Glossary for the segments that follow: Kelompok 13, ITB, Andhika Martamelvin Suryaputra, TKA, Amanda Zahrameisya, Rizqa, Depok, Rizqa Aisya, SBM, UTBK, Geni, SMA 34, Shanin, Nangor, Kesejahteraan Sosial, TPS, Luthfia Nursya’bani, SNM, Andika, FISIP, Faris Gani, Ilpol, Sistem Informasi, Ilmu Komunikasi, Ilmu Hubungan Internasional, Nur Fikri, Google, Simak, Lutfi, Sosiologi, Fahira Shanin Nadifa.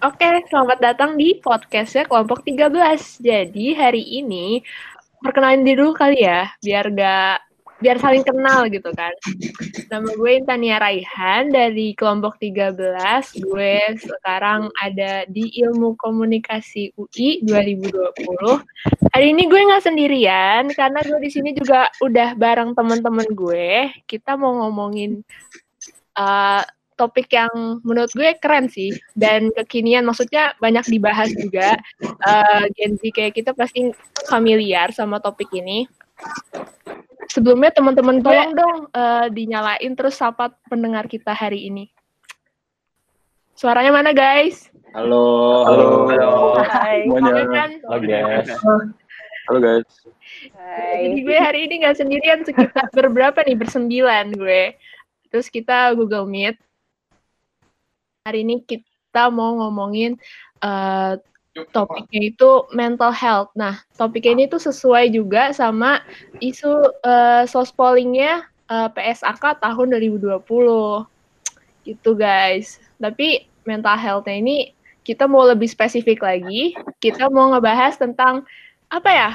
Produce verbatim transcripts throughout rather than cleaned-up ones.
Oke, selamat datang di podcastnya Kelompok tiga belas. Jadi hari ini, perkenalan diri dulu kali ya, biar gak, biar saling kenal gitu kan. Nama gue Intania Raihan dari Kelompok tiga belas, gue sekarang ada di Ilmu Komunikasi U I dua ribu dua puluh. Hari ini gue gak sendirian, karena gue di sini juga udah bareng teman-teman gue. Kita mau ngomongin Uh, topik yang menurut gue keren sih dan kekinian, maksudnya banyak dibahas juga. uh, Gen Z kayak kita pasti familiar sama topik ini. Sebelumnya teman-teman tolong dong uh, dinyalain terus sapa pendengar kita hari ini. Suaranya mana guys? Halo, halo, halo. Hai. Semuanya. Kan? Halo guys. Halo guys. Hai. Jadi gue hari ini nggak sendirian, sekitar berberapa nih, bersembilan gue. Terus kita Google Meet. Hari ini kita mau ngomongin uh, topiknya itu mental health. Nah, topiknya ini tuh sesuai juga sama isu uh, sospollingnya uh, P S A K tahun dua ribu dua puluh. Gitu guys. Tapi mental health-nya ini kita mau lebih spesifik lagi. Kita mau ngebahas tentang apa ya?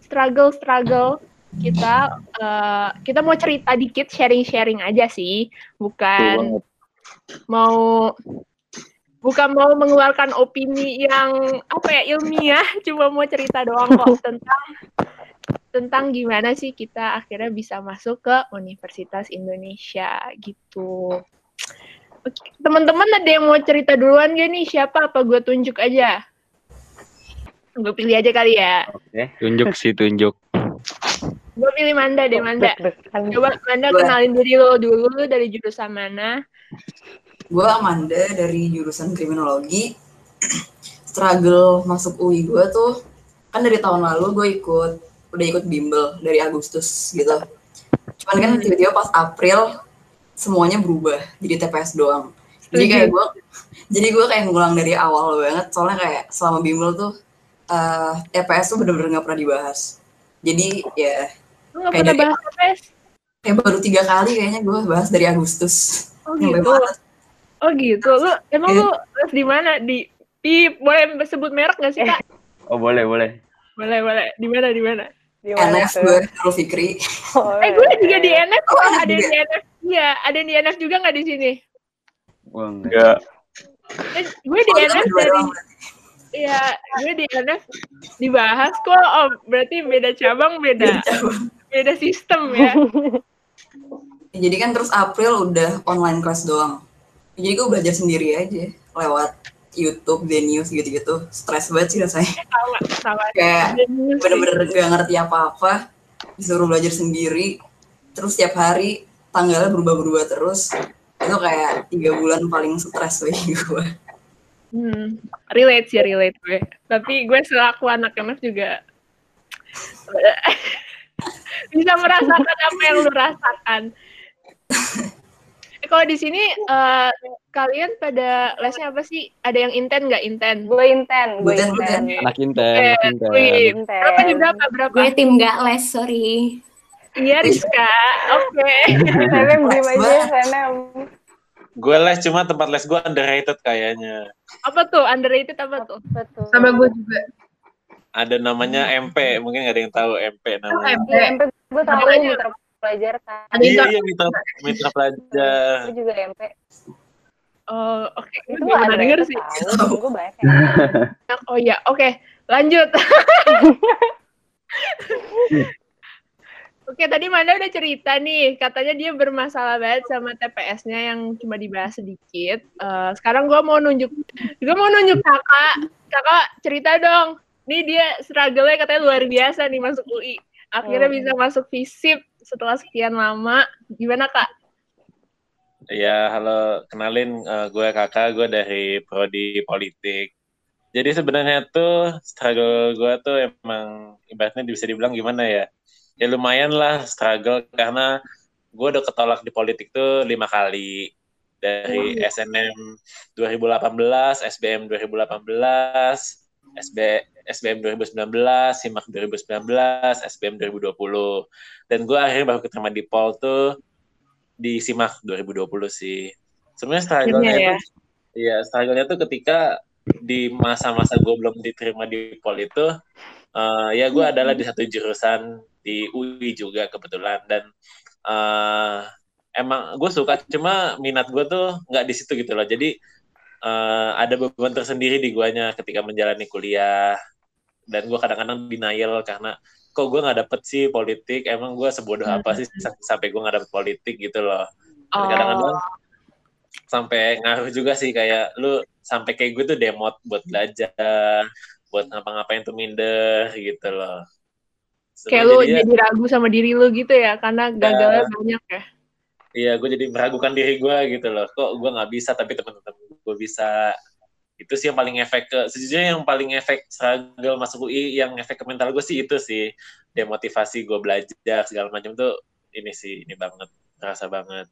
Struggle-struggle kita, uh, kita mau cerita dikit, sharing-sharing aja sih, bukan mau bukan mau mengeluarkan opini yang apa ya, ilmiah, cuma mau cerita doang kok tentang tentang gimana sih kita akhirnya bisa masuk ke Universitas Indonesia gitu. Oke, teman-teman ada yang mau cerita duluan gak nih, siapa, apa gue tunjuk aja? Gue pilih aja kali ya. Oke, tunjuk sih, tunjuk. Gue pilih Manda deh, Manda. Coba Manda kenalin diri lo dulu, lo dari jurusan mana? Gue Amanda dari jurusan Kriminologi. Struggle masuk U I gue tuh, kan dari tahun lalu gue ikut, udah ikut bimbel dari Agustus gitu. Cuman kan tiba-tiba pas April, semuanya berubah, jadi T P S doang. Jadi kayak gue, jadi gue kayak ngulang dari awal banget, soalnya kayak selama bimbel tuh, uh, T P S tuh bener-bener gak pernah dibahas. Jadi ya, nggak pernah bahas T P S? Kayak baru tiga kali kayaknya gue bahas dari Agustus. Oh gitu. Oh gitu. Lu emang lu terus di mana? Di Pip, boleh sebut merek nggak sih kak? Oh boleh boleh. Boleh boleh. Di mana di mana? N F gue, Nur Fikri. Eh gue juga di N F. Ada di N F. Iya, ada di N F juga nggak di sini? Enggak. Gue di N F dari. Iya, gue di N F dibahas kok. Oh, berarti beda cabang, beda beda sistem ya. Jadi kan terus April udah online kelas doang. Jadi gue belajar sendiri aja lewat YouTube, Zenius gitu-gitu. Stres banget sih rasanya. Sama, sama. Kayak bener-bener gak ngerti apa-apa. Disuruh belajar sendiri. Terus tiap hari tanggalnya berubah-berubah terus. Itu kayak tiga bulan paling stres bagi gue. Hmm, relate sih, relate gue. Tapi gue selaku anak-anak juga bisa merasakan apa yang lu rasakan. Kalau di sini uh, kalian pada lesnya apa sih? Ada yang inten nggak inten? Gue inten, gue inten. Anak inten, inten. Berapa nih berapa berapa? Gue tim nggak les, sorry. Iya Rizqa, oke. S N M gimana S N M? Gue les, cuma tempat les gue underrated kayaknya. Apa tuh? Underrated apa tuh? Apa tuh? Sama gue juga. Ada namanya M P, mungkin gak ada yang tahu M P namanya. Oh, M P gue tahu, mitra pelajar. Kan? Iya, iya mitra, mitra pelajar. Gue juga M P. Oh, oke. Okay. Itu gue pernah denger sih. Gue banyak yang oh iya, oke. Okay. Lanjut. Oke, tadi Manda udah cerita nih, katanya dia bermasalah banget sama T P S-nya yang cuma dibahas sedikit. Uh, sekarang gue mau nunjuk, gue mau nunjuk kakak, kakak cerita dong. Nih dia struggle-nya katanya luar biasa nih masuk U I. Akhirnya hmm. bisa masuk FISIP setelah sekian lama. Gimana kak? Ya, halo, kenalin uh, gue kakak, gue dari Prodi Politik. Jadi sebenarnya tuh struggle gue tuh emang ibaratnya bisa dibilang gimana ya? Ya lumayan lah struggle, karena gue udah ketolak di politik tuh lima kali. Dari S N M dua ribu delapan belas, S B M dua ribu delapan belas, S B M dua ribu sembilan belas, Simak dua ribu sembilan belas, S B M dua ribu dua puluh. Dan gue akhirnya baru keterima di Pol tuh di Simak dua ribu dua puluh sih. Sebenarnya struggle-nya ya, tuh, ya, struggle-nya tuh ketika di masa-masa gue belum diterima di Pol itu, uh, ya gue adalah di satu jurusan di U I juga kebetulan, dan uh, emang gue suka, cuma minat gue tuh nggak di situ gitu loh. Jadi uh, ada beban tersendiri di guanya ketika menjalani kuliah, dan gue kadang-kadang denial karena kok gue nggak dapet sih politik, emang gue sebodoh apa sih sampai gue nggak dapet politik gitu loh. Dan kadang-kadang oh. sampai ngaruh juga sih, kayak lu sampai kayak gue tuh demot buat belajar, buat ngapa-ngapain tuh minder gitu loh. Sebenernya kayak lu jadi ragu sama diri lu gitu ya, karena gagalnya ya, banyak ya. Iya, gue jadi meragukan diri gue gitu loh. Kok gue nggak bisa tapi teman-teman gue bisa. Itu sih yang paling efek ke, sejujurnya yang paling efek struggle masuk U I, yang efek ke mental gue sih itu sih, demotivasi gue belajar segala macam tuh ini sih, ini banget, terasa banget.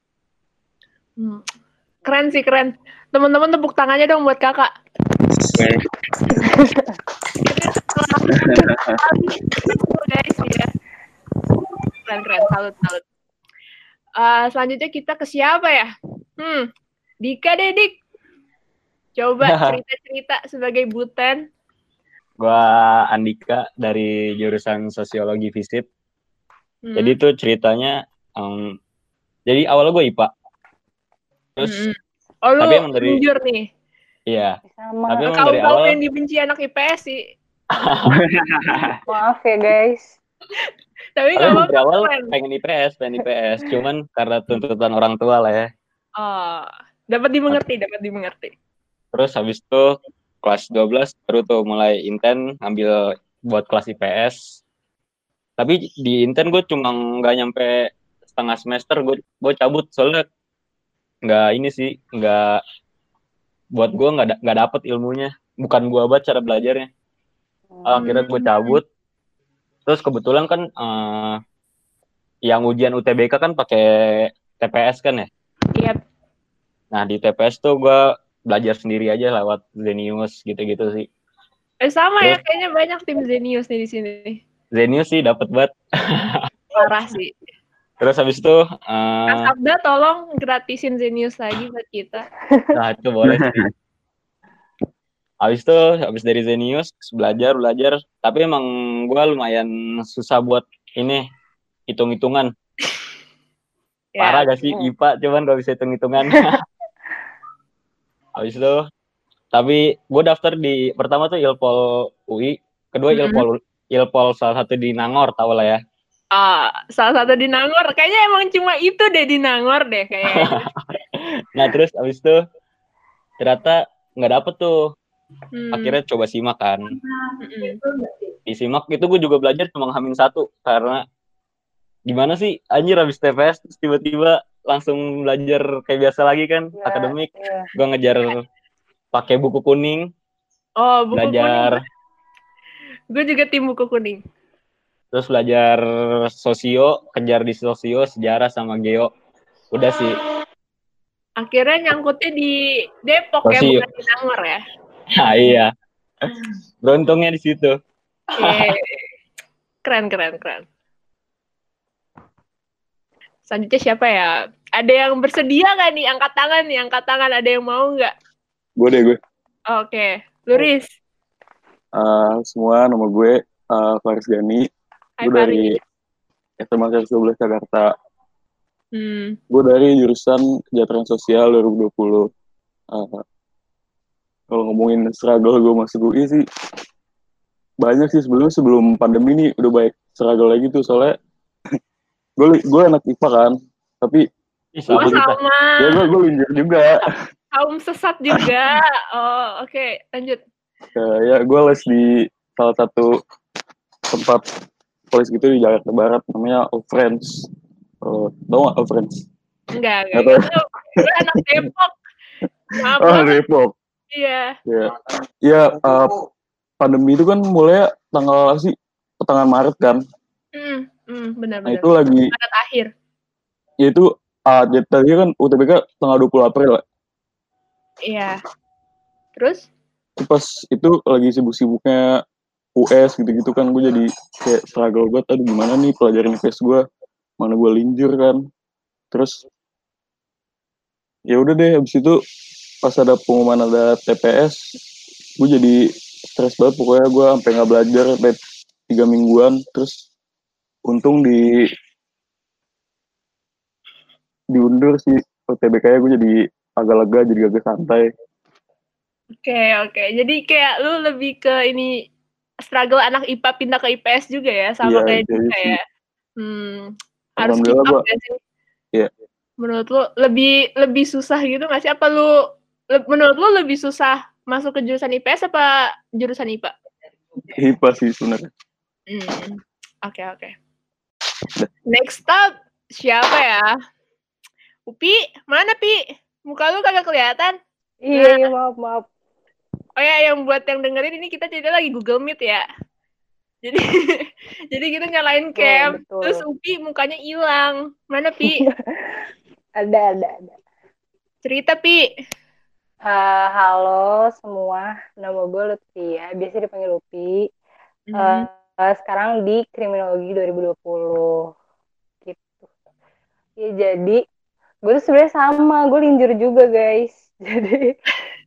Hmm. Keren sih, keren. Teman-teman tepuk tangannya dong buat kakak. Keren, keren. Salut, salut. Uh, selanjutnya kita ke siapa ya? Hmm, Dika deh, Dik. Coba cerita-cerita sebagai buten. Gua Andika dari jurusan Sosiologi FISIP. Hmm. Jadi tuh ceritanya, um, jadi awalnya gue I P A. Terus, hmm. oh, lu tapi emang dari, jujur nih. Iya. Sama. Tapi emang kau dari awal yang dibenci anak I P S sih. Maaf ya guys. Tapi kalau dari awal pengen I P S, pengen I P S, cuman karena tuntutan orang tua lah ya. Oh, dapat dimengerti, dapat dimengerti. Terus habis itu kelas dua belas baru tuh mulai inten ambil buat kelas I P S. Tapi di inten gue cuma nggak nyampe setengah semester, gue gue cabut soalnya. Nggak ini sih, nggak, buat gue nggak da- nggak dapet ilmunya, bukan gue banget cara belajarnya. Akhirnya gue cabut. Terus kebetulan kan uh, yang ujian U T B K kan pakai T P S kan ya. Iya. Yep. Nah di T P S tuh gue belajar sendiri aja lewat Zenius gitu-gitu sih. Eh sama. Terus, ya kayaknya banyak tim Zenius nih di sini. Zenius sih dapet banget. Parah sih. Terus habis itu uh, Mas Abda tolong gratisin Zenius lagi buat kita. Nah itu boleh sih. Habis itu, habis dari Zenius belajar belajar, tapi emang gue lumayan susah buat ini hitung-hitungan. Yeah. Parah gak sih I P A, cuman gak bisa hitung-hitungan. Habis itu, tapi gue daftar di pertama tuh Ilpol U I, kedua mm-hmm. Ilpol Ilpol salah satu di Nangor, tau lah ya. Uh, salah satu di Nangor, kayaknya emang cuma itu deh di Nangor deh kayaknya. Nah terus abis itu ternyata nggak dapet tuh, hmm. akhirnya coba simak kan. Hmm. Di simak itu gue juga belajar cuma hamin satu, karena gimana sih anjir abis T P S tiba-tiba langsung belajar kayak biasa lagi kan, ya, akademik. Ya. Gue ngejar pakai buku kuning. Oh buku belajar. Kuning. Gue juga tim buku kuning. Terus belajar sosio, kejar di sosio, sejarah sama geo. Udah sih. Akhirnya nyangkutnya di Depok sosio. Ya, bukan di Nangor ya. Nah, iya. Beruntungnya di situ. Yeah. Keren, keren, keren. Selanjutnya siapa ya? Ada yang bersedia nggak nih? Angkat tangan nih, angkat tangan. Ada yang mau nggak? Gue deh, gue. Oke, okay. Luris. Uh, semua, nama gue uh, Faris Gani. Gue dari S M A dua belas Jakarta. Hmm. Gue dari jurusan Kesejahteraan Sosial dua ribu dua puluh. Uh, kalau ngomongin struggle gue masuk U I sih, banyak sih sebelum sebelum pandemi ini udah banyak struggle lagi tuh, soalnya gue gue anak I P A kan, tapi oh, sama. Ya gue gue linjer juga. Kaum sesat juga. Oh oke, okay. Lanjut. Uh, ya gue les di salah satu tempat polis gitu di Jakarta Barat, namanya Overfriends. Oh, tau nggak Overfriends? Enggak, enggak. Gue anak Depok. Apa? Oh, Depok. Iya. Iya, ya, uh, pandemi itu kan mulai tanggal sih pertengahan Maret kan? Hmm, hmm, benar-benar. Nah, itu lagi Maret akhir. Ya itu, uh, tadi kan U T B K tanggal dua puluh April. Iya. Terus? Pas itu lagi sibuk-sibuknya U S gitu-gitu kan, gue jadi kayak struggle banget, aduh gimana nih pelajaran I P S gue, mana gue linjur kan. Terus ya udah deh, habis itu pas ada pengumuman ada T P S, gue jadi stres banget, pokoknya gue sampai nggak belajar sampai tiga mingguan. Terus untung di diundur sih U T B K-nya, gue jadi agak lega, jadi agak santai. Oke okay, oke, okay. Jadi kayak lu lebih ke ini struggle anak I P A pindah ke I P S juga ya, sama yeah, kayak juga ya. Hmm, harus keep up gak sih? Iya. Yeah. Menurut lu lebih lebih susah gitu nggak sih? Apa lu le- menurut lu lebih susah masuk ke jurusan I P S apa jurusan I P A? I P A sih sebenarnya. Hmm, oke okay, oke. Okay. Next up siapa ya? Upi, mana Pi? Muka lu kagak kelihatan. Iya, nah. maaf, maaf. Oh ya, yang buat yang dengerin ini kita cerita lagi Google Meet ya. Jadi jadi kita nyalain cam, oh, terus Upi mukanya hilang. Mana Pi? ada, ada, ada. Cerita Pi. Uh, halo semua, nama gue Lutfi ya. Biasa dipanggil Upi. Mm-hmm. Uh, sekarang di Kriminologi dua ribu dua puluh. Gitu. Ya jadi gue tuh sebenarnya sama, gue linjur juga guys. Jadi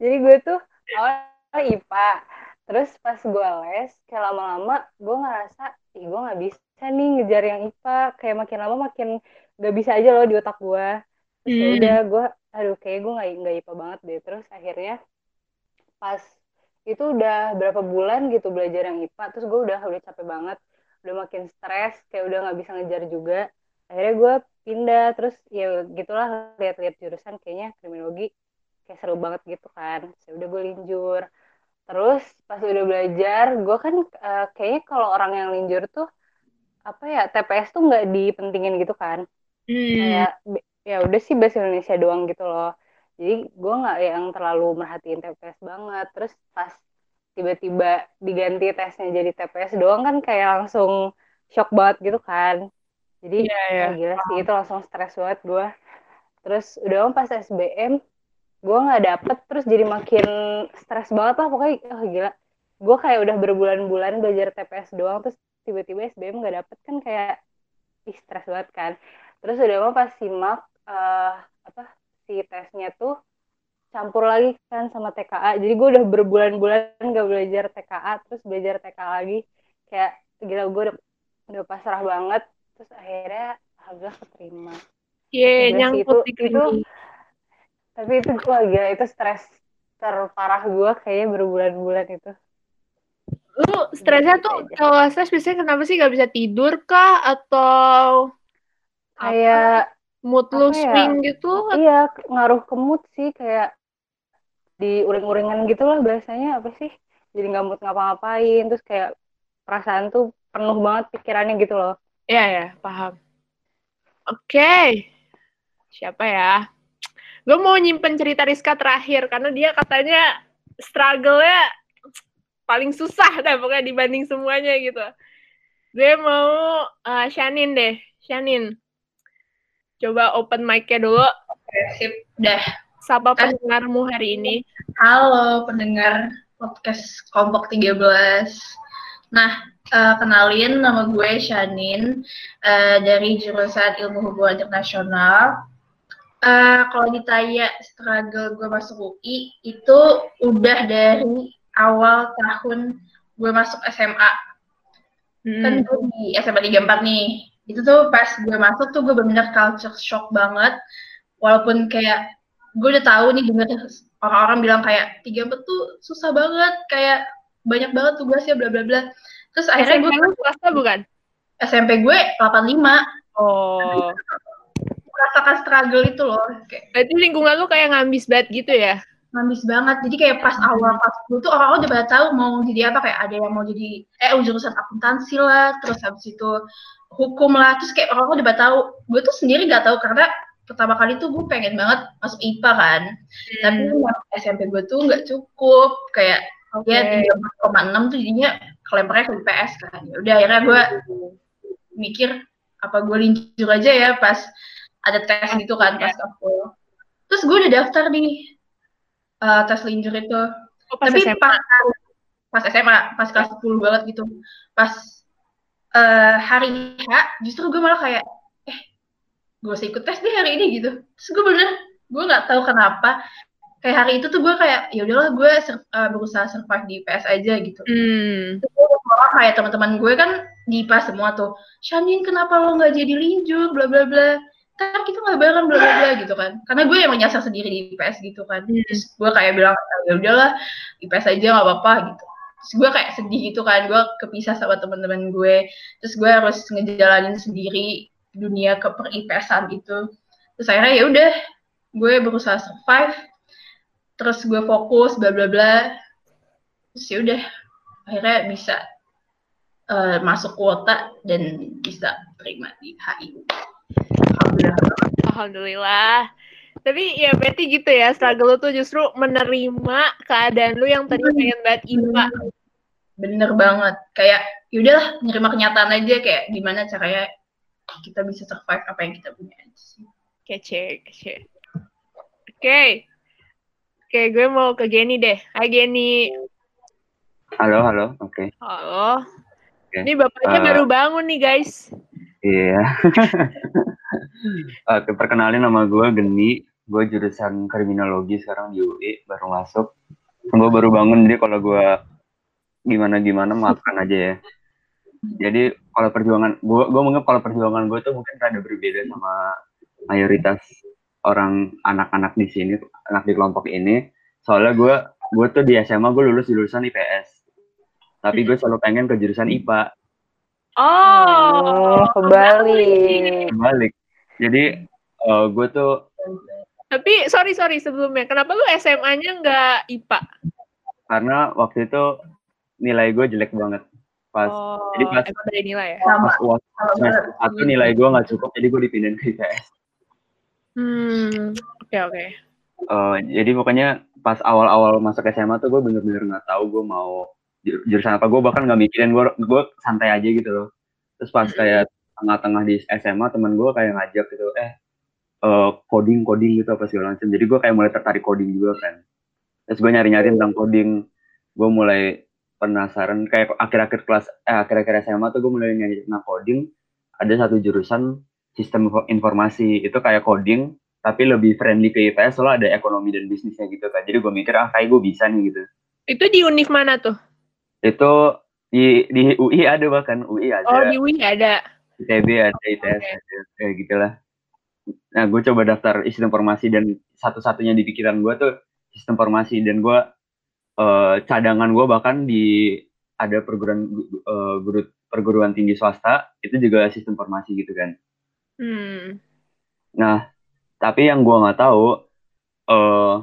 jadi gue tuh awal I P A, terus pas gue les, kayak lama-lama gue ngerasa, ih gue nggak bisa nih ngejar yang I P A, kayak makin lama makin nggak bisa aja loh di otak gue. Terus mm. udah gue, aduh kayak gue nggak nggak I P A banget deh. Terus akhirnya pas itu udah berapa bulan gitu belajar yang I P A, terus gue udah udah capek banget, udah makin stres, kayak udah nggak bisa ngejar juga. Akhirnya gue pindah, terus ya gitulah lihat-lihat jurusan kayaknya kriminologi kayak seru banget gitu kan. Saya udah gue linjur. Terus pas udah belajar, gue kan uh, kayaknya kalau orang yang linjur tuh apa ya, T P S tuh nggak dipentingin gitu kan. Hmm. Kayak ya udah sih bahasa Indonesia doang gitu loh. Jadi gue nggak yang terlalu merhatiin T P S banget. Terus pas tiba-tiba diganti tesnya jadi T P S doang kan kayak langsung shock banget gitu kan. Jadi yeah, yeah. Oh, gila sih, itu langsung stres banget gue. Terus udah pas S B M gue gak dapet, terus jadi makin stres banget lah pokoknya. Oh gila, gue kayak udah berbulan-bulan belajar T P S doang, terus tiba-tiba S B M gak dapet kan kayak ih stres banget kan. Terus udah pas simak uh, apa si tesnya tuh campur lagi kan sama T K A. Jadi gue udah berbulan-bulan gak belajar T K A, terus belajar T K A lagi. Kayak gila gue udah, udah pasrah banget. Terus akhirnya alhamdulillah keterima. Iya, nyangkut di klinik. Tapi itu gue gila, itu stres terparah gue kayaknya berbulan-bulan itu. Lu stresnya tuh kalau stres biasanya kenapa sih, gak bisa tidur kah atau kayak mood lu swing ya, gitu? Iya, ngaruh ke mood sih, kayak di uring-uringan gitu lah biasanya, apa sih? Jadi gak mood ngapa-ngapain, terus kayak perasaan tuh penuh banget pikirannya gitu loh. Iya, ya, paham. Oke. Okay. Siapa ya? Gue mau nyimpen cerita Rizqa terakhir, karena dia katanya struggle-nya paling susah dah, pokoknya dibanding semuanya gitu. Gue mau uh, Shanin deh. Shanin. Coba open mic-nya dulu. Oke, sip. Dah. Sapa pendengarmu hari ini. Halo, pendengar podcast Kelompok tiga belas. Nah, Uh, kenalin, nama gue Shanin, uh, dari jurusan Ilmu Hubungan Internasional. Uh, kalau ditanya struggle gue masuk U I, itu udah dari awal tahun gue masuk S M A. Hmm. Kan gue di S M A tiga puluh empat nih. Itu tuh pas gue masuk tuh gue bener-bener culture shock banget. Walaupun kayak gue udah tahu nih, denger orang-orang bilang kayak tiga puluh empat tuh susah banget, kayak banyak banget tugasnya, bla bla bla. Terus akhirnya gue kelasnya bukan? S M P gue delapan puluh lima. Oh. Merasakan struggle itu loh. Kayak, berarti lingkungan lu kayak ngambis banget gitu ya? Ngambis banget. Jadi kayak pas awal pas dulu tuh orang-orang udah pada tahu mau jadi apa, kayak ada yang mau jadi eh jurusan akuntansi lah, terus habis itu hukum lah. Terus kayak orang-orang udah pada tahu. Gue tuh sendiri nggak tahu karena pertama kali tuh gue pengen banget masuk I P A kan. Hmm. Tapi S M P gue tuh nggak cukup, kayak okay. Ya tiga koma enam tuh jadinya kelempernya ke I P S kan. Udah akhirnya gue mikir apa gue linjur aja ya pas ada tes gitu kan, pas aku. Terus gue udah daftar nih uh, tes linjur itu. Oh, pas tapi S M A. Pas, pas S M A, pas kelas sepuluh banget gitu. Pas uh, hari H justru gue malah kayak eh gue usah ikut tes deh hari ini gitu. Terus gue bener gue nggak tahu kenapa kayak hari itu tuh gue kayak ya udahlah gue uh, berusaha survive di I P S aja gitu. Hmm. Terus orang kayak teman-teman gue kan di I P A semua tuh, Shanin kenapa lo nggak jadi linjur, bla bla bla. Kan kita nggak bareng bla bla bla gitu kan. Karena gue emang nyasar sendiri di I P S gitu kan. Hmm. Terus gue kayak bilang ya udahlah I P S aja nggak apa-apa gitu. Terus gue kayak sedih gitu kan, gue kepisah sama teman-teman gue. Terus gue harus ngejalanin sendiri dunia keper-I P S-an itu. Terus akhirnya ya udah gue berusaha survive. Terus gue fokus bla bla bla. Terus ya udah akhirnya bisa uh, masuk kuota dan bisa terima di H I. Alhamdulillah. Alhamdulillah. Tapi ya berarti gitu ya, struggle lu tuh justru menerima keadaan lu yang tadi pengen banget I P A. Bener banget. Kayak ya udahlah menerima kenyataan aja kayak gimana caranya kita bisa survive apa yang kita punya aja sih. Kece, kece. Oke. Okay. Oke, gue mau ke Geni deh. Hai Geni. Halo, halo. Oke. Okay. Halo. Okay. Ini bapaknya uh, baru bangun nih guys. Iya. Oke, okay, perkenalin nama gue Geni. Gue jurusan kriminologi sekarang di U I, baru masuk. Gue baru bangun, jadi kalau gue gimana-gimana maafkan aja ya. Jadi kalau perjuangan gue, gue menganggap kalau perjuangan gue tuh mungkin rada berbeda sama mayoritas orang anak-anak di sini, anak di kelompok ini. Soalnya gue, gue tuh di S M A gue lulus jurusan I P S, tapi gue selalu pengen ke jurusan I P A. Oh, kebalik. Kebalik. Jadi uh, gue tuh. Tapi sorry sorry sebelumnya, kenapa lu S M A-nya nggak I P A? Karena waktu itu nilai gue jelek banget. Pas, oh, jadi pas nilai ya. Pas uas atau nilai gue nggak cukup, jadi gue dipindahin ke I T S. Hmm, oke okay, oke. Okay. Uh, jadi pokoknya pas awal-awal masuk S M A tuh gue bener-bener nggak tahu gue mau jurusan apa, gue bahkan nggak mikirin, gue gue santai aja gitu loh. Terus pas kayak tengah-tengah di S M A teman gue kayak ngajak gitu, eh uh, coding coding gitu apa segala macam. Jadi gue kayak mulai tertarik coding juga kan. Terus gue nyari-nyari tentang coding, gue mulai penasaran kayak akhir-akhir kelas, eh akhir-akhir S M A tuh gue mulai nyari tentang coding. Ada satu jurusan Sistem Informasi, itu kayak coding tapi lebih friendly ke I T S soalnya ada ekonomi dan bisnisnya gitu kan. Jadi gue mikir ah kayak gue bisa nih gitu. Itu di univ mana tuh? Itu di di U I ada, bahkan U I ada. Oh, di U I ada. I T B ada, I T S okay. Ada kayak gitulah. Nah, gue coba daftar Sistem Informasi dan satu-satunya di pikiran gue tuh Sistem Informasi, dan gue uh, cadangan gue bahkan di ada perguruan uh, guru, perguruan tinggi swasta itu juga Sistem Informasi gitu kan. Hmm. Nah, tapi yang gue nggak tahu, uh,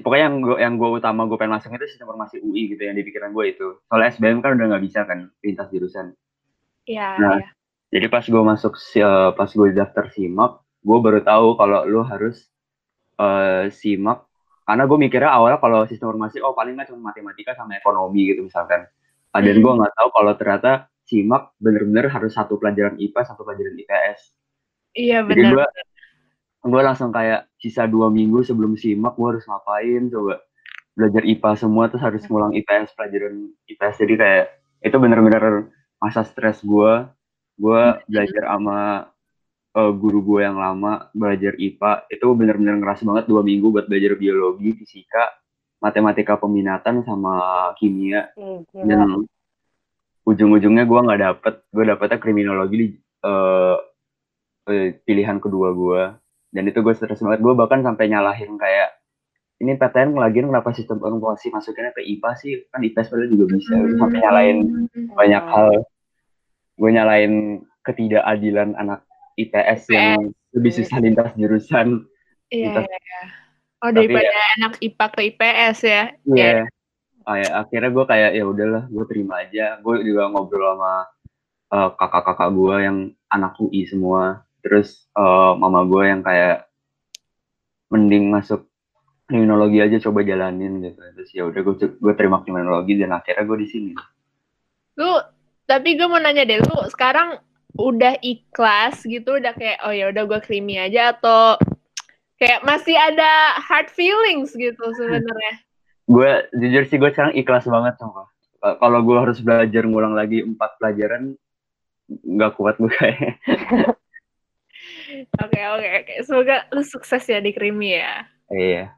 pokoknya yang gue yang gue utama gue pengen masuk itu Sistem Informasi U I gitu, yang di pikiran gue itu. Soalnya S B M kan udah nggak bisa kan lintas jurusan. Iya. Yeah, nah, yeah. Jadi pas gue masuk, uh, pas gue daftar Simak, gue baru tahu kalau lo harus uh, Simak. Karena gue mikirnya awalnya kalau Sistem Informasi, oh paling nggak cuma matematika sama ekonomi gitu misalkan. Dan hmm. gue nggak tahu kalau ternyata Simak bener-bener harus satu pelajaran I P A, satu pelajaran I P S. Iya benar. Jadi gue, gue langsung kayak sisa dua minggu sebelum Simak gue harus ngapain coba, belajar I P A semua terus harus ngulang I P S, pelajaran I P S. Jadi kayak itu bener-bener masa stres gue. Gue belajar sama uh, guru gue yang lama, belajar I P A. Itu bener-bener ngeras banget dua minggu buat belajar biologi, fisika, matematika peminatan sama kimia. Hmm, dan ujung-ujungnya gue nggak dapet, gue dapetnya kriminologi di uh, pilihan kedua gue, dan itu gue stres banget. Gue bahkan sampai nyalahin kayak ini P T N ngelagiin kenapa Sistem Informasi masuknya ke I P A sih, kan I P S padahal juga bisa. hmm. Sampai nyalain hmm. banyak hal. Gue nyalain ketidakadilan anak I T S, I P S yang lebih susah lintas jurusan. Iya, lintas. Iya. Oh, daripada ya, anak I P A ke I P S ya. Iya. Yeah. Ah, ya, akhirnya gue kayak ya udahlah gue terima aja. Gue juga ngobrol sama uh, kakak-kakak gue yang anak U I semua, terus uh, mama gue yang kayak mending masuk kriminologi aja, coba jalanin gitu. Terus ya udah gue gue terima kriminologi dan akhirnya gue di sini. Lu tapi gue mau nanya deh, lu sekarang udah ikhlas gitu, udah kayak oh ya udah gue krimi aja, atau kayak masih ada hard feelings gitu sebenarnya? Gue jujur sih gue sekarang ikhlas banget sama. Kalau gue harus belajar ngulang lagi empat pelajaran nggak kuat gue kayak. Oke oke oke, semoga lu sukses ya di krimi ya. Iya.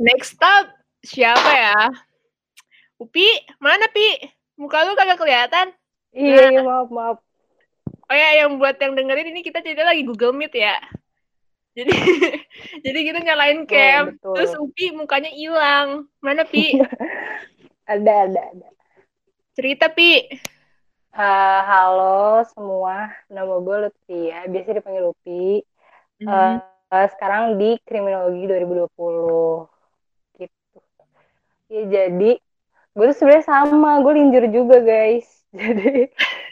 Next up siapa ya? Upi, mana Pi? Muka lu kagak kelihatan. Iya, nah. maaf, maaf. Oh ya, yang buat yang dengerin ini kita cerita lagi Google Meet ya. Jadi jadi kita nyalain cam, oh, terus Upi mukanya hilang. Mana Pi? ada, ada, ada. Cerita Pi. Uh, halo semua, nama gue Lutfi ya, biasa dipanggil Upi. Mm-hmm. uh, uh, sekarang di Kriminologi dua ribu dua puluh gitu. Ya jadi gue tuh sebenarnya sama, gue linjur juga guys. Jadi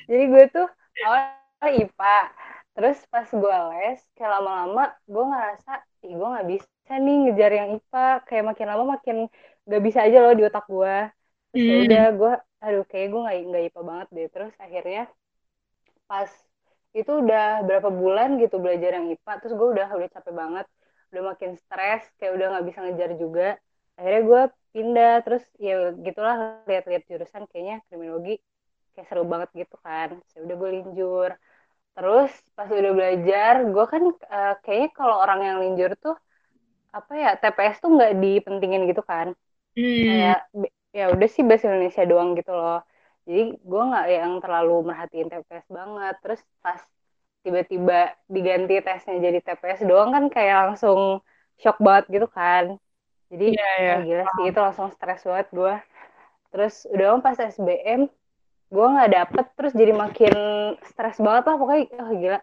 jadi gue tuh awal I P A, terus pas gue les, kayak lama-lama gue ngerasa, ih gue nggak bisa nih ngejar yang I P A, kayak makin lama makin gak bisa aja loh di otak gue. Terus mm. udah gue aduh kayak gue gak, gak I P A banget deh. Terus akhirnya pas itu udah berapa bulan gitu belajar yang I P A, terus gue udah udah capek banget, udah makin stres, kayak udah gak bisa ngejar juga. Akhirnya gue pindah, terus ya gitulah lihat-lihat jurusan kayaknya kriminologi kayak seru banget gitu kan. Terus udah gue linjur. Terus pas udah belajar, gue kan uh, kayaknya kalau orang yang linjur tuh apa ya, T P S tuh gak dipentingin gitu kan. Mm. Kayak ya udah sih bahasa Indonesia doang gitu loh, jadi gue nggak yang terlalu merhatiin T P S banget. Terus pas tiba-tiba diganti tesnya jadi T P S doang kan kayak langsung shock banget gitu kan, jadi yeah, yeah. Oh, gila sih itu langsung stres banget gue. Terus udah pas S B M gue nggak dapet, terus jadi makin stres banget lah pokoknya. Oh gila,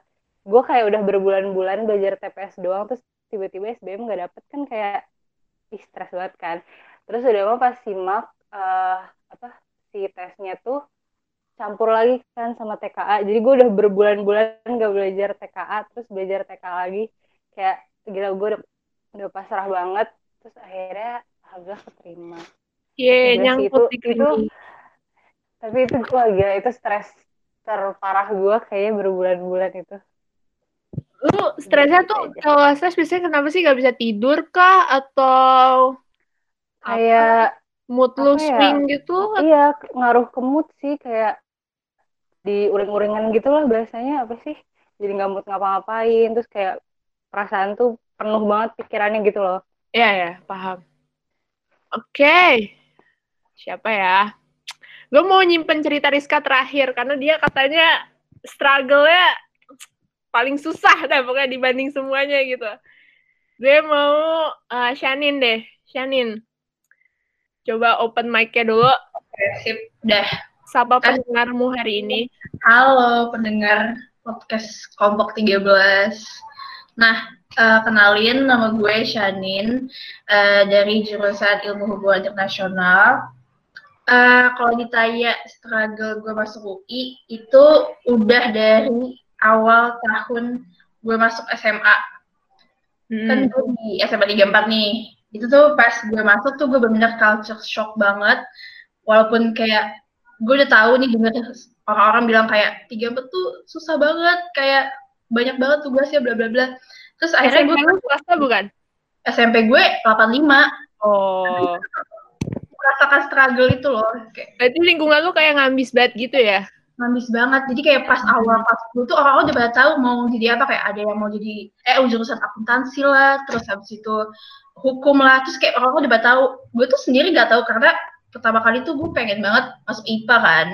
gue kayak udah berbulan-bulan belajar T P S doang, terus tiba-tiba S B M nggak dapet kan kayak ih stres banget kan. Terus udah mau pas Simak Uh, apa si tesnya tuh campur lagi kan sama T K A, jadi gue udah berbulan-bulan gak belajar T K A, terus belajar T K A lagi, kayak gila gue udah, udah pasrah banget. Terus akhirnya alhamdulillah keterima. Iya, nyangkut itu, itu tapi itu gue gila itu stres terparah gue kayaknya berbulan-bulan itu. Lu stresnya tuh kalau stres biasanya kenapa sih, gak bisa tidur kah atau kayak mood lu swing ya, gitu? Iya, ngaruh ke mood sih, kayak di uring-uringan gitu lah biasanya, apa sih, jadi gak mood ngapa-ngapain, terus kayak perasaan tuh penuh banget pikirannya gitu loh. Iya, ya, paham. Oke, okay. Siapa ya? Gue mau nyimpen cerita Rizqa terakhir, karena dia katanya struggle-nya paling susah dah pokoknya dibanding semuanya gitu. Gue mau uh, Shanin deh, Shanin. Coba open mic-nya dulu. Oke, sip. Dah. Sapa pendengarmu hari ini. Halo pendengar podcast Kelompok tiga belas. Nah, uh, kenalin nama gue Shanin uh, dari jurusan Ilmu Hubungan Internasional. Uh, kalau ditanya struggle gue masuk U I, itu udah dari awal tahun gue masuk S M A. Hmm. Kan gue di S M A tiga puluh empat nih. Itu tuh pas gue masuk tuh gue bener-bener culture shock banget, walaupun kayak gue udah tahu nih denger orang-orang bilang kayak tiga bet tuh susah banget, kayak banyak banget tugasnya bla bla bla. Terus akhirnya gue merasa bukan S M P gue delapan puluh lima. Oh. Merasakan struggle itu loh. Kayak, berarti lingkungan lu kayak ngambis banget gitu ya? Ngambis banget. Jadi kayak pas awal pas dulu tuh orang-orang udah pada tahu mau jadi apa, kayak ada yang mau jadi eh jurusan akuntansi lah, terus habis itu hukum lah, terus kayak orang-orang udah tahu. Gue tuh sendiri nggak tahu karena pertama kali tuh gue pengen banget masuk I P A kan,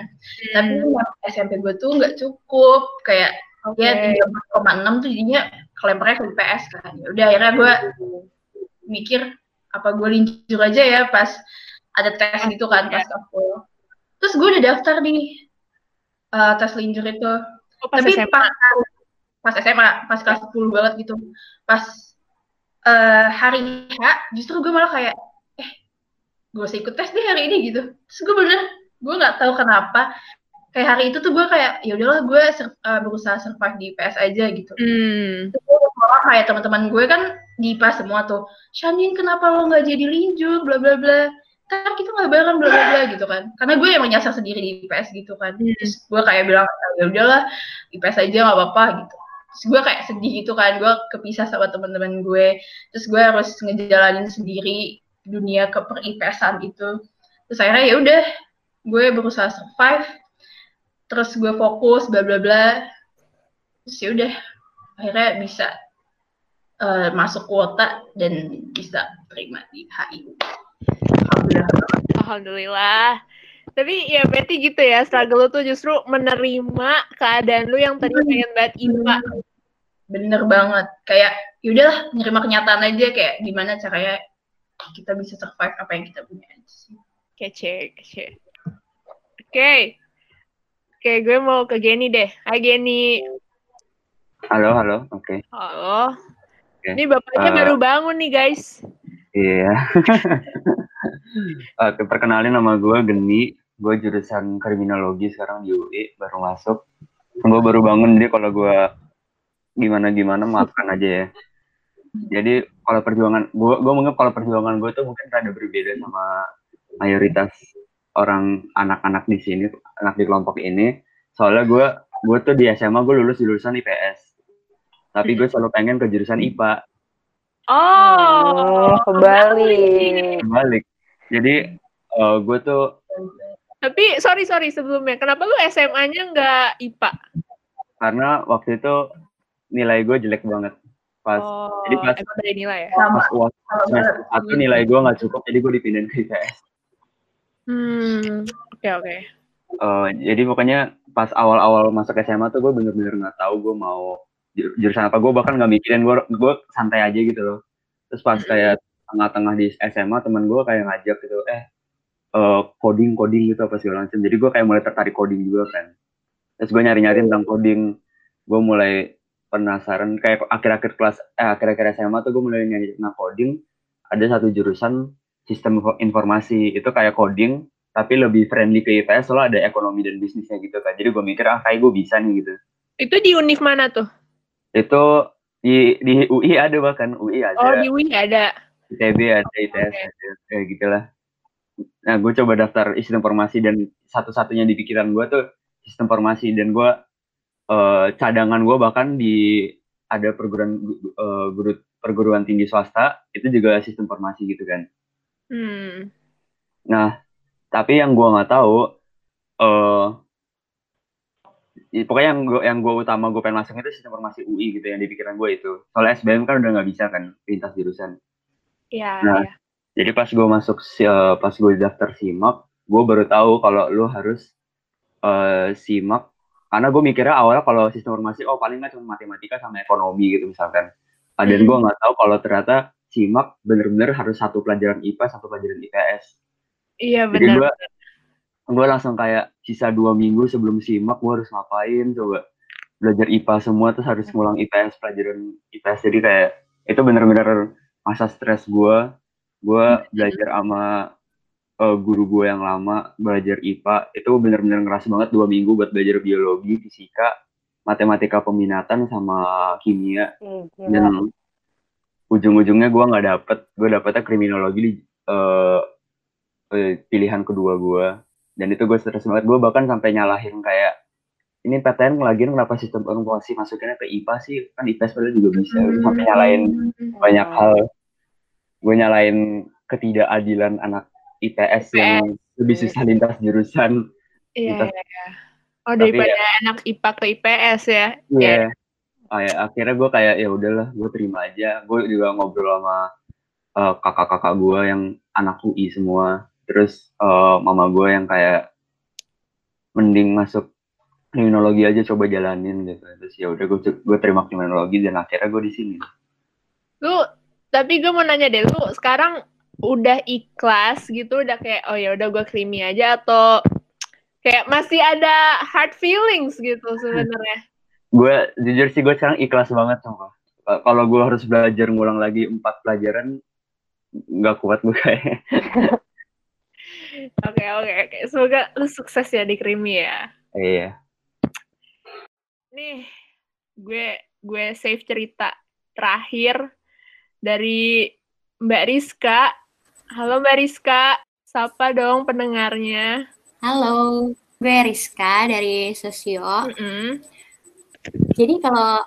hmm. tapi S M P gue tuh nggak cukup, kayak okay. ya tiga koma enam tuh jadinya kelempernya ke I P S kan. Udah akhirnya gue mikir apa gue linjur aja ya pas ada tes gitu kan, pas aku terus gue udah daftar nih uh, tes linjur itu. Oh, pas tapi S M A. pas pas S M A pas kelas sepuluh banget gitu pas Uh, hari H, justru gue malah kayak, eh, gue usah ikut tes deh hari ini gitu. Terus gue bener, gue gak tahu kenapa. Kayak hari itu tuh gue kayak, ya udahlah gue ser- uh, berusaha survive di I P S aja gitu. Hmm. Terus gue kayak teman-teman gue kan di I P A semua tuh, Shanin kenapa lo gak jadi linjur, bla bla bla. Kan kita gak bareng, bla bla bla gitu kan. Karena gue emang nyasar sendiri di I P S gitu kan. Hmm. Terus gue kayak bilang, ya udahlah I P S aja gak apa-apa gitu. Terus gue kayak sedih gitu kan, gue kepisah sama teman-teman gue, terus gue harus ngejalanin sendiri dunia keper-I P S-an itu. Terus akhirnya ya udah, gue berusaha survive, terus gue fokus, bla bla bla, terus ya udah, akhirnya bisa uh, masuk kuota dan bisa terima di H I U. Alhamdulillah. Alhamdulillah. Tapi ya berarti gitu ya, struggle lu tuh justru menerima keadaan lu yang tadi pengen banget I P A. Bener banget, kayak yaudahlah nerima kenyataan aja, kayak gimana caranya kita bisa survive apa yang kita punya aja sih. Kece, kece. Oke, okay. Oke okay, gue mau ke Geni deh. Hai Geni. Halo, halo, oke. Okay. Halo. Okay. Ini bapaknya uh, baru bangun nih guys. Iya. Oke, perkenalin nama gue Geni. Gue jurusan kriminologi sekarang di U I, baru masuk. Gue baru bangun, jadi kalau gue gimana-gimana maafkan aja ya. Jadi kalau perjuangan gue, gue menganggap kalau perjuangan gue tuh mungkin rada berbeda sama mayoritas orang anak-anak di sini, anak di kelompok ini. Soalnya gue, gue tuh di S M A gue lulus jurusan I P S, tapi gue selalu pengen ke jurusan I P A. Oh, kebalik. Kebalik. Jadi uh, gue tuh. Tapi sorry sorry sebelumnya, kenapa lu S M A-nya nggak I P A? Karena waktu itu nilai gue jelek banget. Pas oh, jadi pas ada nilai ya. Pas uas semester satu nilai gue nggak cukup, jadi gue dipindahin ke I T S. Hmm, oke okay, oke. Okay. Uh, jadi pokoknya pas awal-awal masuk S M A tuh gue bener-bener nggak tahu gue mau jurusan apa, gue bahkan nggak mikirin, gue gue santai aja gitu loh. Terus pas kayak tengah-tengah di S M A teman gue kayak ngajak gitu, eh uh, coding coding gitu apa segala macam. Jadi gue kayak mulai tertarik coding juga kan. Terus gue nyari-nyari tentang coding, gue mulai penasaran, kayak akhir-akhir kelas eh, akhir-akhir S M A tuh gue mulai nyari tentang coding. Ada satu jurusan sistem informasi, itu kayak coding tapi lebih friendly ke I T S, soalnya ada ekonomi dan bisnisnya gitu kan. Jadi gue mikir, ah kayak gue bisa nih gitu. Itu di univ mana tuh? Itu di di U I ada, bahkan U I ada. Oh, di U I ada. I T B ada, I T S okay. Ada, kayak gitulah. Nah, gue coba daftar sistem informasi dan satu-satunya di pikiran gue tuh sistem informasi, dan gue Uh, cadangan gue bahkan di ada perguruan uh, guru, perguruan tinggi swasta itu juga sistem informasi gitu kan. Hmm. Nah tapi yang gue nggak tahu, uh, pokoknya yang gue yang gue utama gue pengen masuk itu sistem informasi U I gitu, yang di pikiran gue itu. Soalnya S B M kan udah nggak bisa kan lintas jurusan. Iya. Yeah, nah yeah. Jadi pas gue masuk uh, pas gue daftar Simak, gue baru tahu kalau lu harus uh, Simak. Karena gue mikirnya awalnya kalau sistem informasi, oh paling nggak cuma matematika sama ekonomi gitu misalkan. Dan hmm. gue nggak tahu kalau ternyata Simak bener-bener harus satu pelajaran I P A, satu pelajaran I P S. Iya benar. Jadi gue, gue langsung kayak sisa dua minggu sebelum Simak gue harus ngapain, coba belajar I P A semua, terus harus ngulang I P S, pelajaran I P S. Jadi kayak itu bener-bener masa stres gue. Gue belajar sama Uh, guru gue yang lama, belajar I P A itu benar-benar ngeras banget, dua minggu buat belajar biologi, fisika, matematika peminatan sama kimia. Mm, yeah. Dan ujung-ujungnya gue nggak dapet, gue dapetnya kriminologi di uh, uh, pilihan kedua gue, dan itu gue stres banget. Gue bahkan sampai nyalahin kayak ini P T N ngelagiin kenapa sistem informasi masuknya ke I P A sih, kan I P S padahal juga bisa. Mm. Sampai nyalain mm. banyak hal, gue nyalain ketidakadilan anak I T S, I T S yang lebih susah lintas jurusan. Iya. Yeah. Oh daripada ya, anak I P A ke I P S ya. Iya. Yeah. Yeah. Oh, ya. Akhirnya gue kayak ya udahlah, gue terima aja. Gue juga ngobrol sama uh, kakak-kakak gue yang anak U I semua. Terus uh, mama gue yang kayak mending masuk kriminologi aja, coba jalanin gitu. Terus ya udah gue gue terima kriminologi, dan akhirnya gue di sini. Lu tapi gue mau nanya deh, lu sekarang udah ikhlas gitu, udah kayak oh ya udah gue krimi aja, atau kayak masih ada hard feelings gitu sebenarnya? Gue jujur sih gue sekarang ikhlas banget sama. Kalau gue harus belajar ngulang lagi empat pelajaran, nggak kuat gue kayak. Oke oke oke, semoga lu sukses ya di krimi ya. Iya. Nih gue gue save cerita terakhir dari Mbak Rizqa. Halo Mbak Rizqa, sapa dong pendengarnya. Halo, gue Rizqa dari Sosio. Mm-mm. Jadi kalau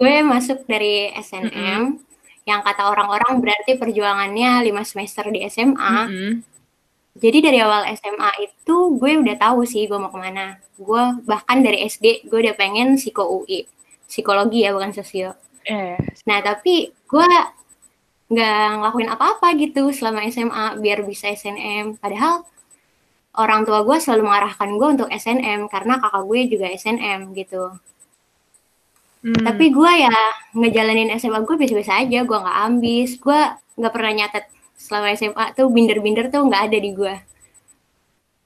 gue masuk dari S N M, mm-mm, yang kata orang-orang berarti perjuangannya lima semester di S M A. Mm-mm. Jadi dari awal S M A itu gue udah tahu sih gue mau kemana. Gue bahkan dari S D gue udah pengen psiko U I, psikologi ya bukan sosio. Eh. Nah, tapi gue nggak ngelakuin apa-apa gitu selama S M A biar bisa S N M. Padahal orang tua gue selalu mengarahkan gue untuk S N M karena kakak gue juga S N M gitu. Hmm. Tapi gue ya ngejalanin S M A gue biasa-biasa aja, gue nggak ambis, gue nggak pernah nyatet selama S M A tuh, binder-binder tuh nggak ada di gue.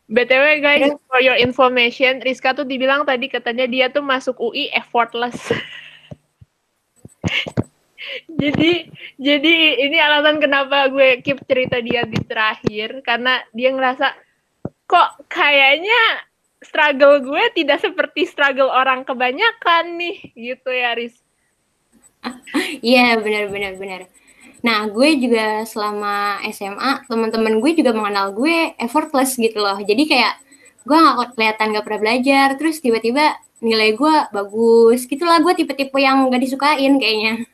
B T W guys, terus, for your information, Rizqa tuh dibilang tadi katanya dia tuh masuk U I effortless. Jadi, jadi ini alasan kenapa gue keep cerita dia di terakhir, karena dia ngerasa kok kayaknya struggle gue tidak seperti struggle orang kebanyakan nih, gitu ya, Riz? Iya, yeah, benar-benar, benar. Nah, gue juga selama S M A, teman-teman gue juga mengenal gue effortless gitu loh. Jadi kayak gue nggak kelihatan nggak pernah belajar, terus tiba-tiba nilai gue bagus, gitulah. Gue tipe-tipe yang nggak disukain kayaknya.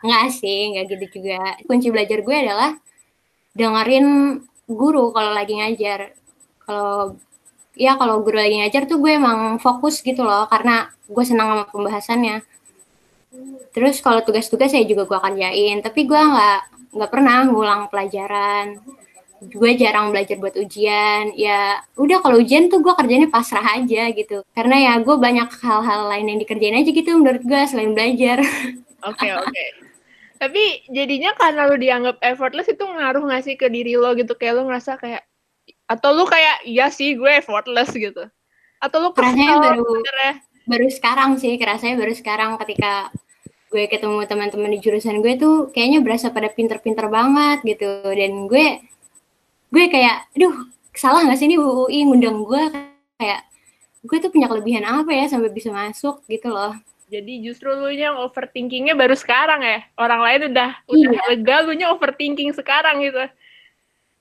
Nggak sih, nggak gitu juga. Kunci belajar gue adalah dengerin guru kalau lagi ngajar. Kalau ya kalau guru lagi ngajar tuh gue emang fokus gitu loh, karena gue senang sama pembahasannya. Terus kalau tugas-tugas saya juga gue kerjain, tapi gue nggak nggak pernah ngulang pelajaran. Gue jarang belajar buat ujian. Ya udah, kalau ujian tuh gue kerjanya pasrah aja gitu, karena ya gue banyak hal-hal lain yang dikerjain aja gitu menurut gue selain belajar. Oke, okay, oke. Okay. Tapi jadinya karena lu dianggap effortless, itu ngaruh nggak sih ke diri lo gitu? Kayak lu ngerasa kayak, atau lu kayak, iya sih gue effortless gitu, atau lu kerasanya baru benernya. baru sekarang sih kerasanya baru sekarang ketika gue ketemu teman-teman di jurusan gue tuh kayaknya berasa pada pinter-pinter banget gitu, dan gue gue kayak, aduh salah nggak sih ini U U I ngundang gue, kayak gue tuh punya kelebihan apa ya sampai bisa masuk gitu loh. Jadi justru lu yang overthinkingnya baru sekarang ya, orang lain udah udah iya. Legal, lu nya overthinking sekarang gitu.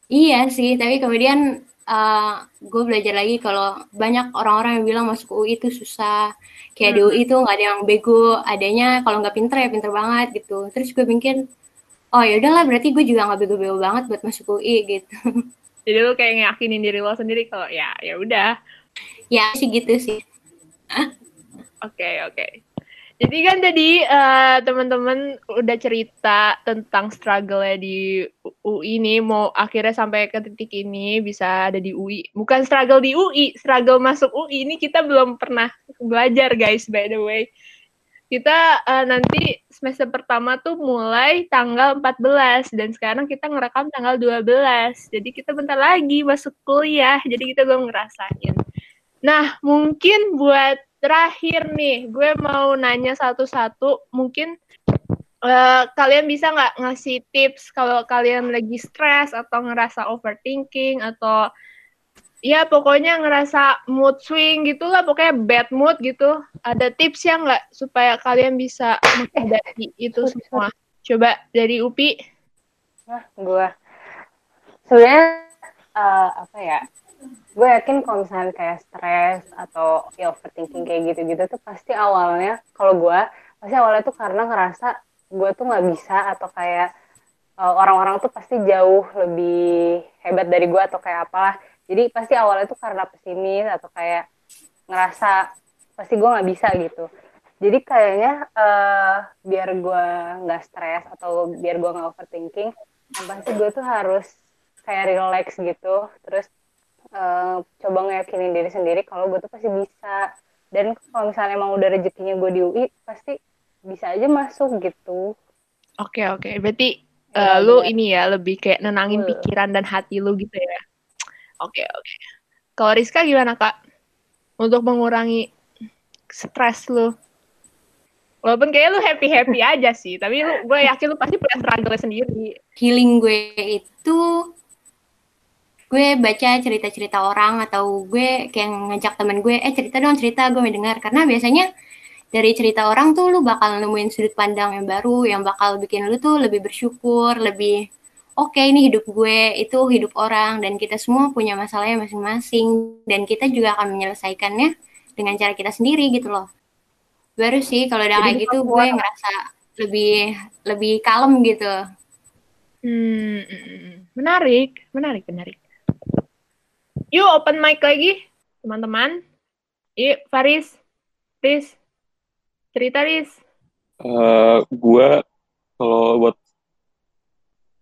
Iya sih, tapi kemudian uh, gue belajar lagi kalau banyak orang-orang yang bilang masuk U I itu susah. Kayak hmm. di U I itu nggak ada yang bego, adanya kalau nggak pinter ya pinter banget gitu. Terus gue mikir, oh ya udahlah berarti gue juga nggak bego-bego banget buat masuk U I gitu. Jadi lo kayak ngeyakinin diri lo sendiri kalau ya ya udah. Ya sih gitu sih. Oke, okay, oke. Okay. Jadi kan tadi uh, teman-teman udah cerita tentang struggle-nya di U I nih, mau akhirnya sampai ke titik ini bisa ada di U I. Bukan struggle di U I, struggle masuk U I ini kita belum pernah belajar guys, by the way. Kita uh, nanti semester pertama tuh mulai tanggal empat belas, dan sekarang kita ngerekam tanggal dua belas. Jadi kita bentar lagi masuk kuliah, jadi kita belum ngerasain. Nah, mungkin buat terakhir nih, gue mau nanya satu-satu, mungkin uh, kalian bisa nggak ngasih tips kalau kalian lagi stres atau ngerasa overthinking, atau ya pokoknya ngerasa mood swing gitulah, pokoknya bad mood gitu. Ada tips ya nggak supaya kalian bisa menghadapi itu semua? Coba dari Upi. Nah, gue sebenarnya uh, apa ya? Gue yakin kalau misalnya kayak stres atau ya overthinking kayak gitu-gitu tuh pasti awalnya, kalau gue pasti awalnya tuh karena ngerasa gue tuh nggak bisa, atau kayak uh, orang-orang tuh pasti jauh lebih hebat dari gue atau kayak apalah. Jadi pasti awalnya tuh karena pesimis atau kayak ngerasa pasti gue nggak bisa gitu. Jadi kayaknya uh, biar gue nggak stres atau biar gue nggak overthinking, pasti gue tuh harus kayak relax gitu, terus Uh, coba ngeyakinin diri sendiri kalau gue tuh pasti bisa, dan kalau misalnya emang udah rezekinya gue di U I pasti bisa aja masuk gitu. Oke okay, oke okay. Berarti uh, ya, lu ya. Ini ya lebih kayak nenangin uh. pikiran dan hati lu gitu ya. Oke okay, oke okay. Kalau Rizqa gimana kak untuk mengurangi stres lu? Walaupun kayaknya lu happy-happy aja sih, tapi lu, gue yakin lu pasti punya struggle sendiri. Healing gue itu gue baca cerita-cerita orang, atau gue kayak ngajak temen gue, eh cerita dong cerita, gue mau dengar. Karena biasanya dari cerita orang tuh lu bakal nemuin sudut pandang yang baru, yang bakal bikin lu tuh lebih bersyukur, lebih oke okay, ini hidup gue, itu hidup orang, dan kita semua punya masalahnya masing-masing, dan kita juga akan menyelesaikannya dengan cara kita sendiri gitu loh. Baru sih kalau udah kayak gitu gue ngerasa lebih lebih kalem gitu. Hmm, menarik, menarik, menarik. Yuk open mic lagi, teman-teman. Yuk, Faris. Riz. Cerita, Riz. uh, gue kalau buat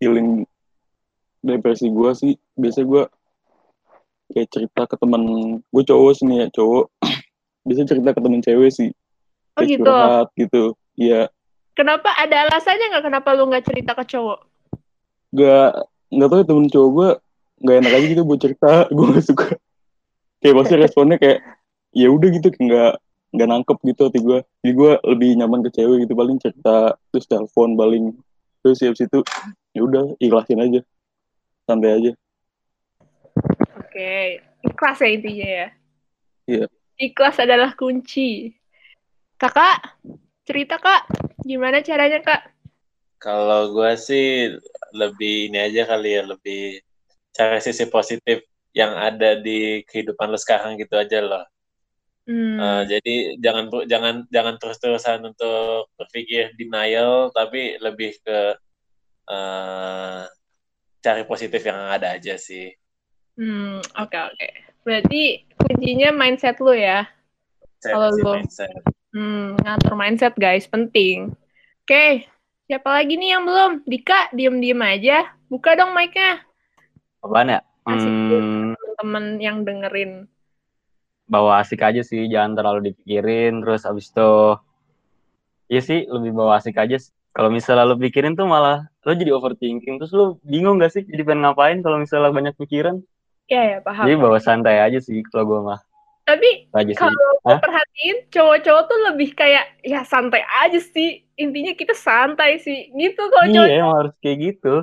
healing depresi gue sih biasanya gue kayak cerita ke teman gue cowok sini ya cowok biasanya cerita ke teman cewek sih kayak oh gitu. Curhat gitu ya. Kenapa ada alasannya nggak kenapa lu nggak cerita ke cowok? Gak nggak tahu ya, temen cowok gue nggak enak aja gitu buat cerita, gue nggak suka kayak pasti responnya kayak ya udah gitu nggak nggak nangkep gitu hati gue, jadi gue lebih nyaman ke cewek gitu, paling cerita terus telepon paling terus siap situ ya udah ikhlasin aja santai aja. Oke, okay. Ikhlas ya intinya ya. Iya. Yeah. Ikhlas adalah kunci. Kakak, cerita Kak, gimana caranya Kak? Kalau gue sih lebih ini aja kali ya, lebih cari sisi positif yang ada di kehidupan lo sekarang gitu aja loh. Hmm. Uh, jadi jangan jangan jangan terus-terusan untuk berpikir denial, tapi lebih ke uh, cari positif yang ada aja sih. Hmm, oke okay, oke. Okay. Berarti kuncinya mindset lu ya. Kalau lu mindset. Hmm, ngatur mindset guys, penting. Oke, okay. Siapa lagi nih yang belum? Dika, diem-diem aja. Buka dong mic-nya. Apaan ya? Hmm, temen yang dengerin. Bawa asik aja sih, jangan terlalu dipikirin. Terus abis itu, iya sih, lebih bawa asik aja sih. Kalau misalnya lu pikirin tuh malah lu jadi overthinking. Terus lu bingung gak sih jadi pengen ngapain kalau misalnya banyak pikiran? Iya, ya, paham. Jadi bawa santai aja sih kalau gue mah. Tapi kalau perhatiin cowok-cowok tuh lebih kayak ya santai aja sih. Intinya kita santai sih. Gitu kalau cowok. Iya, emang harus kayak gitu.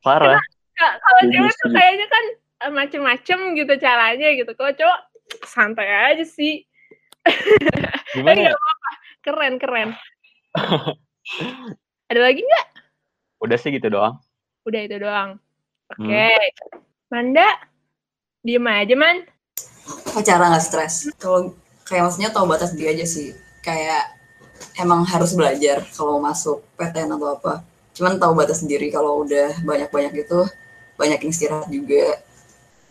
Parah. Kalau cewek tuh kayaknya kan macem-macem gitu caranya gitu. Kalau cowok santai aja sih. Gimana? Gak apa-apa. Keren, keren. Ada lagi nggak? Udah sih gitu doang. Udah itu doang. Oke. Okay. Hmm. Manda? Diem aja, Man. Cara nggak stres. Kalau kayak maksudnya tahu batas diri aja sih. Kayak emang harus belajar kalau masuk P T N atau apa. Cuman tahu batas sendiri kalau udah banyak-banyak itu, banyak istirahat juga.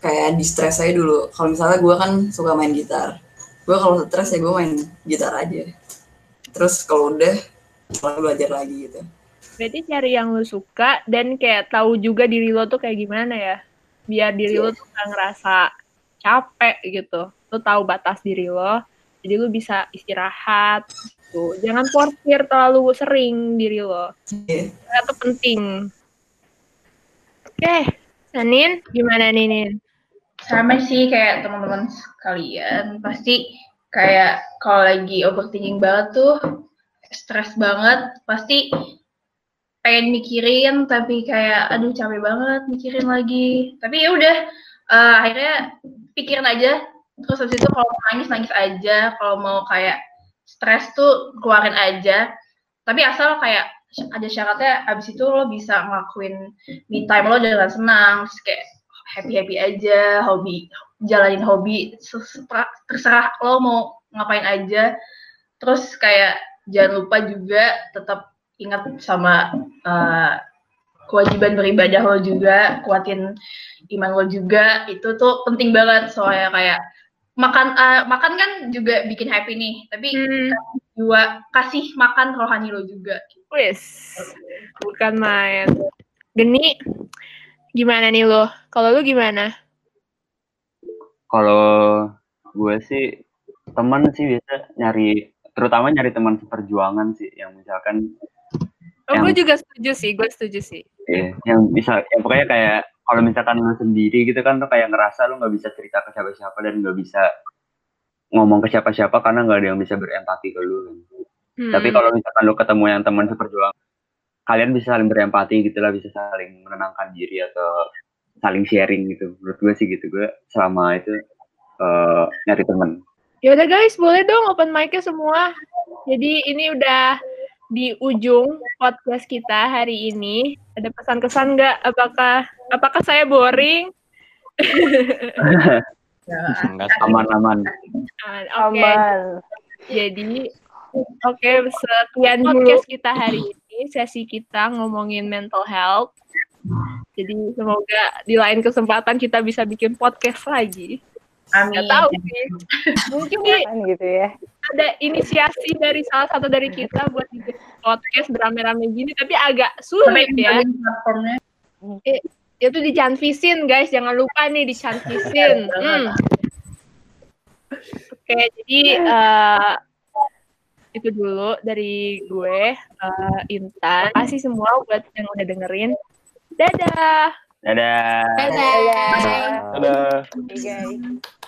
Kayak di-stres aja dulu. Kalau misalnya gue kan suka main gitar. Gue kalau stres ya gue main gitar aja. Terus kalau udah, selalu belajar lagi gitu. Berarti cari yang lo suka dan kayak tahu juga diri lo tuh kayak gimana ya. Biar diri yeah. lo tuh gak ngerasa capek gitu. Lo tahu batas diri lo, jadi lo bisa istirahat. Gitu. Jangan porsir terlalu sering diri lo. Yeah. Itu penting. Oke, okay. Shanin gimana nih Nin? Sama sih kayak teman-teman sekalian. Pasti kayak kalau lagi overthinking banget tuh, stres banget, pasti pengen mikirin tapi kayak aduh capek banget mikirin lagi, tapi ya udah uh, akhirnya pikirin aja. Terus habis itu kalau nangis nangis aja, kalau mau kayak stres tuh keluarin aja, tapi asal kayak ada syaratnya habis itu lo bisa ngelakuin me time lo dengan senang, terus kayak happy happy aja, hobi jalanin hobi terserah lo mau ngapain aja. Terus kayak jangan lupa juga tetap ingat sama uh, kewajiban beribadah lo juga, kuatin iman lo juga, itu tuh penting banget soalnya kayak makan uh, makan kan juga bikin happy nih, tapi hmm. juga kasih makan rohani lo juga. Wes, bukan main. Geni, gimana nih lo? Kalau lo gimana? Kalau gue sih teman sih biasa nyari. Terutama nyari teman seperjuangan sih, yang misalkan... Oh, yang, gue juga setuju sih, gue setuju sih. Iya, yang bisa, yang pokoknya kayak, kalau misalkan lu sendiri gitu kan, tuh kayak ngerasa lu gak bisa cerita ke siapa-siapa, dan gak bisa ngomong ke siapa-siapa, karena gak ada yang bisa berempati ke lu. Kan. Hmm. Tapi kalau misalkan lu ketemu yang teman seperjuangan, kalian bisa saling berempati gitu lah, bisa saling menenangkan diri, atau saling sharing gitu. Menurut gue sih gitu, gue selama itu uh, nyari teman. Ya udah guys, boleh dong open mic-nya semua. Jadi ini udah di ujung podcast kita hari ini. Ada pesan-kesan nggak? Apakah apakah saya boring? Enggak, aman-aman. Oke. Okay. Jadi oke, okay, sekian podcast kita hari ini. Sesi kita ngomongin mental health. Jadi semoga di lain kesempatan kita bisa bikin podcast lagi. Amin. Gak tahu sih. Mungkin gitu ya. Ada inisiasi dari salah satu dari kita buat bikin podcast beramai-ramai gini, tapi agak sulit ya. Eh, itu dicanvisin guys, jangan lupa nih dicanvisin. Hmm. Oke, okay, jadi uh, itu dulu dari gue, uh, Intan. Terima kasih semua buat yang udah dengerin. Dadah. Dadah. Dadah. Dadah. Dadah. Dadah. Dadah.